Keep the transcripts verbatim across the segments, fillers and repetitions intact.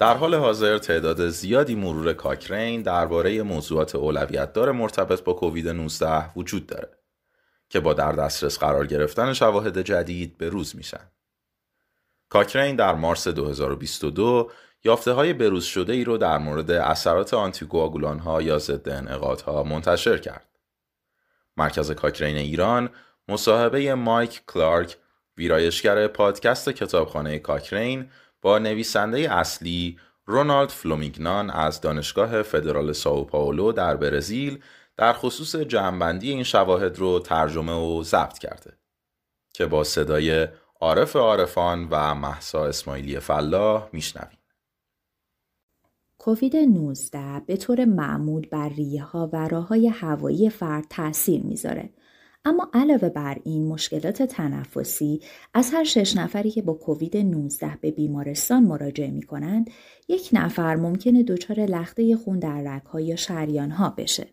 در حال حاضر تعداد زیادی مرور کاکرین درباره موضوعات اولویت‌دار مرتبط با کووید نوزده وجود داره که با در دسترس قرار گرفتن شواهد جدید به روز میشن. کاکرین در مارس دو هزار و بیست و دو یافته‌های بروز شده ای رو در مورد اثرات آنتیکوآگولان‌ها یا ضدانعقادها منتشر کرد. مرکز کاکرین ایران مصاحبه مایک کلارک، ویرایشگر پادکست کتابخانه کاکرین، با نویسنده اصلی رونالد فلومینگنان از دانشگاه فدرال سائو پائولو در برزیل در خصوص جمع‌بندی این شواهد رو ترجمه و ضبط کرده که با صدای عارف عرفان و مهسا اسماعیلی فلاح میشنویم. کووید نوزده به طور معمول بر ریه ها و راه‌های هوایی فرد تأثیر میذاره، اما علاوه بر این مشکلات تنفسی، از هر شش نفری که با کووید نوزده به بیمارستان مراجعه می کنند، یک نفر ممکنه دچار لخته خون در رگ‌ها یا شریان‌ها بشه.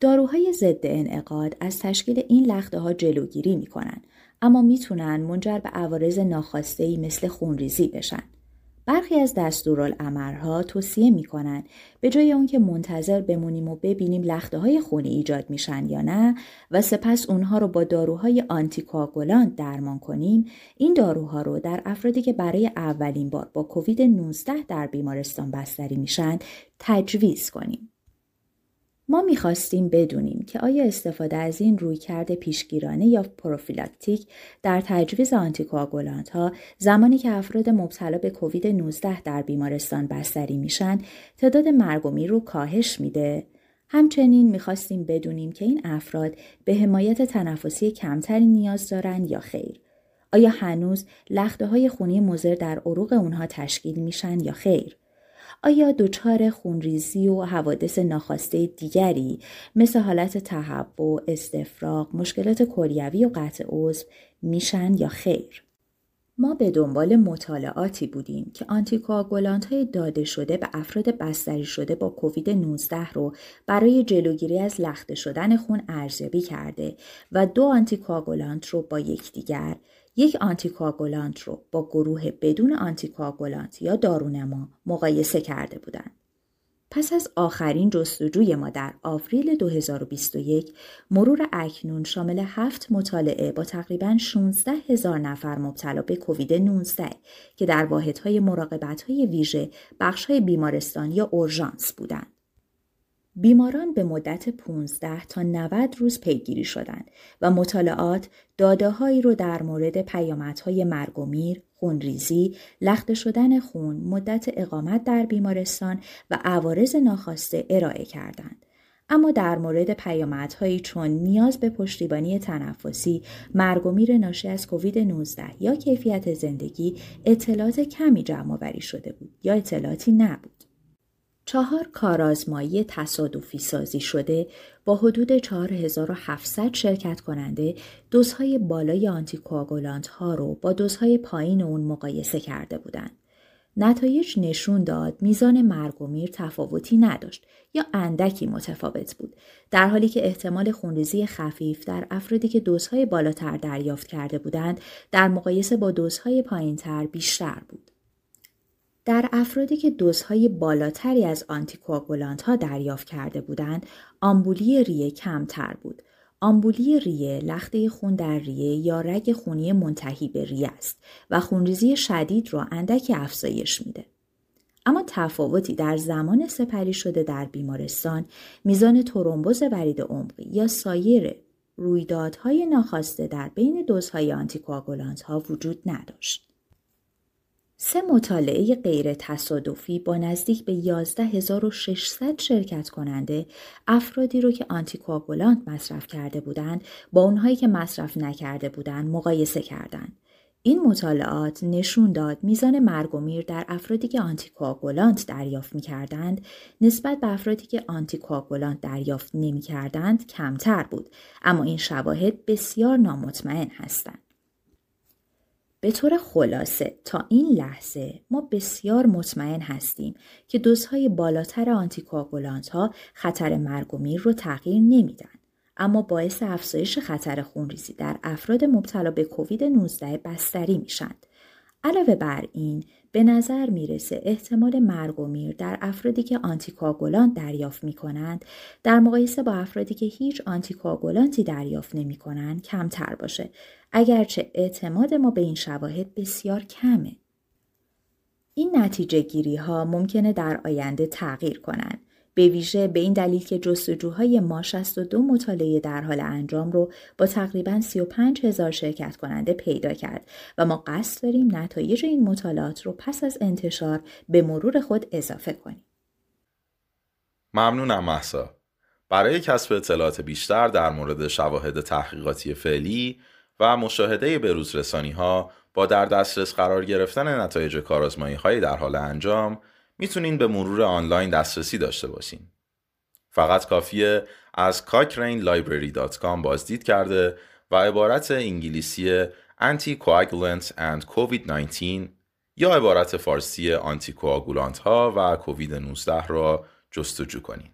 داروهای ضد انعقاد از تشکیل این لخته ها جلوگیری می کنند، اما می تونن منجر به عوارض ناخواسته‌ای مثل خونریزی بشن. برخی از دستورالعمل‌ها توصیه می‌کنند به جای اون که منتظر بمونیم و ببینیم لخته‌های خونی ایجاد میشن یا نه و سپس اونها رو با داروهای آنتیکوآگولانت درمان کنیم، این داروها رو در افرادی که برای اولین بار با کووید نوزده در بیمارستان بستری میشن تجویز کنیم. ما می‌خواستیم بدونیم که آیا استفاده از این رویکرد پیشگیرانه یا پروفیلاکتیک در تجویز آنتیکوآگولانت‌ها زمانی که افراد مبتلا به کووید نوزده در بیمارستان بستری میشن تعداد مرگ و میر رو کاهش میده. همچنین می‌خواستیم بدونیم که این افراد به حمایت تنفسی کمتری نیاز دارن یا خیر. آیا هنوز لخته‌های خونی مضر در عروق اونها تشکیل میشن یا خیر؟ آیا دچار خونریزی و حوادث ناخواسته دیگری مثل حالت تهوع، استفراغ، مشکلات کلیوی و قطع عضو میشن یا خیر؟ ما به دنبال مطالعاتی بودیم که آنتیکوآگولانت‌های داده شده به افراد بستری شده با کووید نوزده رو برای جلوگیری از لخته شدن خون ارزیابی کرده و دو آنتیکوآگولانت رو با یکدیگر، یک آنتیکوآگولانت رو با گروه بدون آنتیکوآگولانت یا دارونما مقایسه کرده بودند. پس از آخرین جستجوی ما در آوریل دو هزار و بیست و یک، مرور اکنون شامل هفت مطالعه با تقریباً شانزده هزار نفر مبتلا به کووید نوزده که در واحدهای مراقبت‌های ویژه، بخش‌های بیمارستان یا اورژانس بودند. بیماران به مدت پانزده تا نود روز پیگیری شدند و مطالعات داده‌هایی را در مورد پیامدهای مرگ و میر، خونریزی، لخته شدن خون، مدت اقامت در بیمارستان و عوارض ناخواسته ارائه کردند. اما در مورد پیامدهایی چون نیاز به پشتیبانی تنفسی، مرگ و میر ناشی از کووید نوزده یا کیفیت زندگی اطلاعات کمی جمع‌آوری شده بود یا اطلاعاتی نبود. چهار کارآزمایی تصادفی سازی شده با حدود چهار هزار و هفتصد شرکت کننده دوزهای بالای آنتیکوآگولانت ها رو با دوزهای پایین اون مقایسه کرده بودند. نتایج نشون داد میزان مرگ و میر تفاوتی نداشت یا اندکی متفاوت بود، در حالی که احتمال خونریزی خفیف در افرادی که دوزهای بالاتر دریافت کرده بودند در مقایسه با دوزهای پایینتر بیشتر بود. در افرادی که دوزهای بالاتری از آنتیکوآگولانت ها دریافت کرده بودند، آمبولی ریه کمتر بود. آمبولی ریه لخته خون در ریه یا رگ خونی منتهی به ریه است و خونریزی شدید را اندکی افزایش میده. اما تفاوتی در زمان سپری شده در بیمارستان، میزان ترومبوز ورید عمقی یا سایر رویدادهای ناخواسته در بین دوزهای آنتیکوآگولانت ها وجود نداشت. سه مطالعه غیر تصادفی با نزدیک به یازده هزار و ششصد شرکت کننده افرادی رو که آنتیکوآگولانت مصرف کرده بودند با اونهایی که مصرف نکرده بودند مقایسه کردند. این مطالعات نشون داد میزان مرگ و میر در افرادی که آنتیکوآگولانت دریافت می‌کردند نسبت به افرادی که آنتیکوآگولانت دریافت نمی‌کردند کمتر بود، اما این شواهد بسیار نامطمئن هستند. به طور خلاصه تا این لحظه ما بسیار مطمئن هستیم که دوزهای بالاتر آنتیکوآگولانت ها خطر مرگ و میر رو تغییر نمیدن، اما باعث افزایش خطر خونریزی در افراد مبتلا به کووید نوزده بستری میشن. علاوه بر این، به نظر میرسه احتمال مرگ و میر در افرادی که آنتیکوآگولانت دریافت میکنند در مقایسه با افرادی که هیچ آنتیکوآگولانتی دریافت نمیکنند کمتر باشه، اگرچه اعتماد ما به این شواهد بسیار کمه. این نتیجه گیری ها ممکنه در آینده تغییر کنند، به ویژه به این دلیل که جستجوهای ما شصت و دو مطالعه در حال انجام رو با تقریباً سی و پنج هزار شرکت کننده پیدا کرد و ما قصد داریم نتایج این مطالعات رو پس از انتشار به مرور خود اضافه کنیم. ممنونم مهسا. برای کسب اطلاعات بیشتر در مورد شواهد تحقیقاتی فعلی و مشاهده بروز رسانی ها با در دسترس قرار گرفتن نتایج کارآزمایی های در حال انجام، میتونین به مرور آنلاین دسترسی داشته باشین. فقط کافیه از کوکرین لایبرری دات کام بازدید کرده و عبارت انگلیسی آنتیکوآگولانت and کووید نایزده یا عبارت فارسی آنتیکوآگولانت ها و کووید نوزده را جستجو کنین.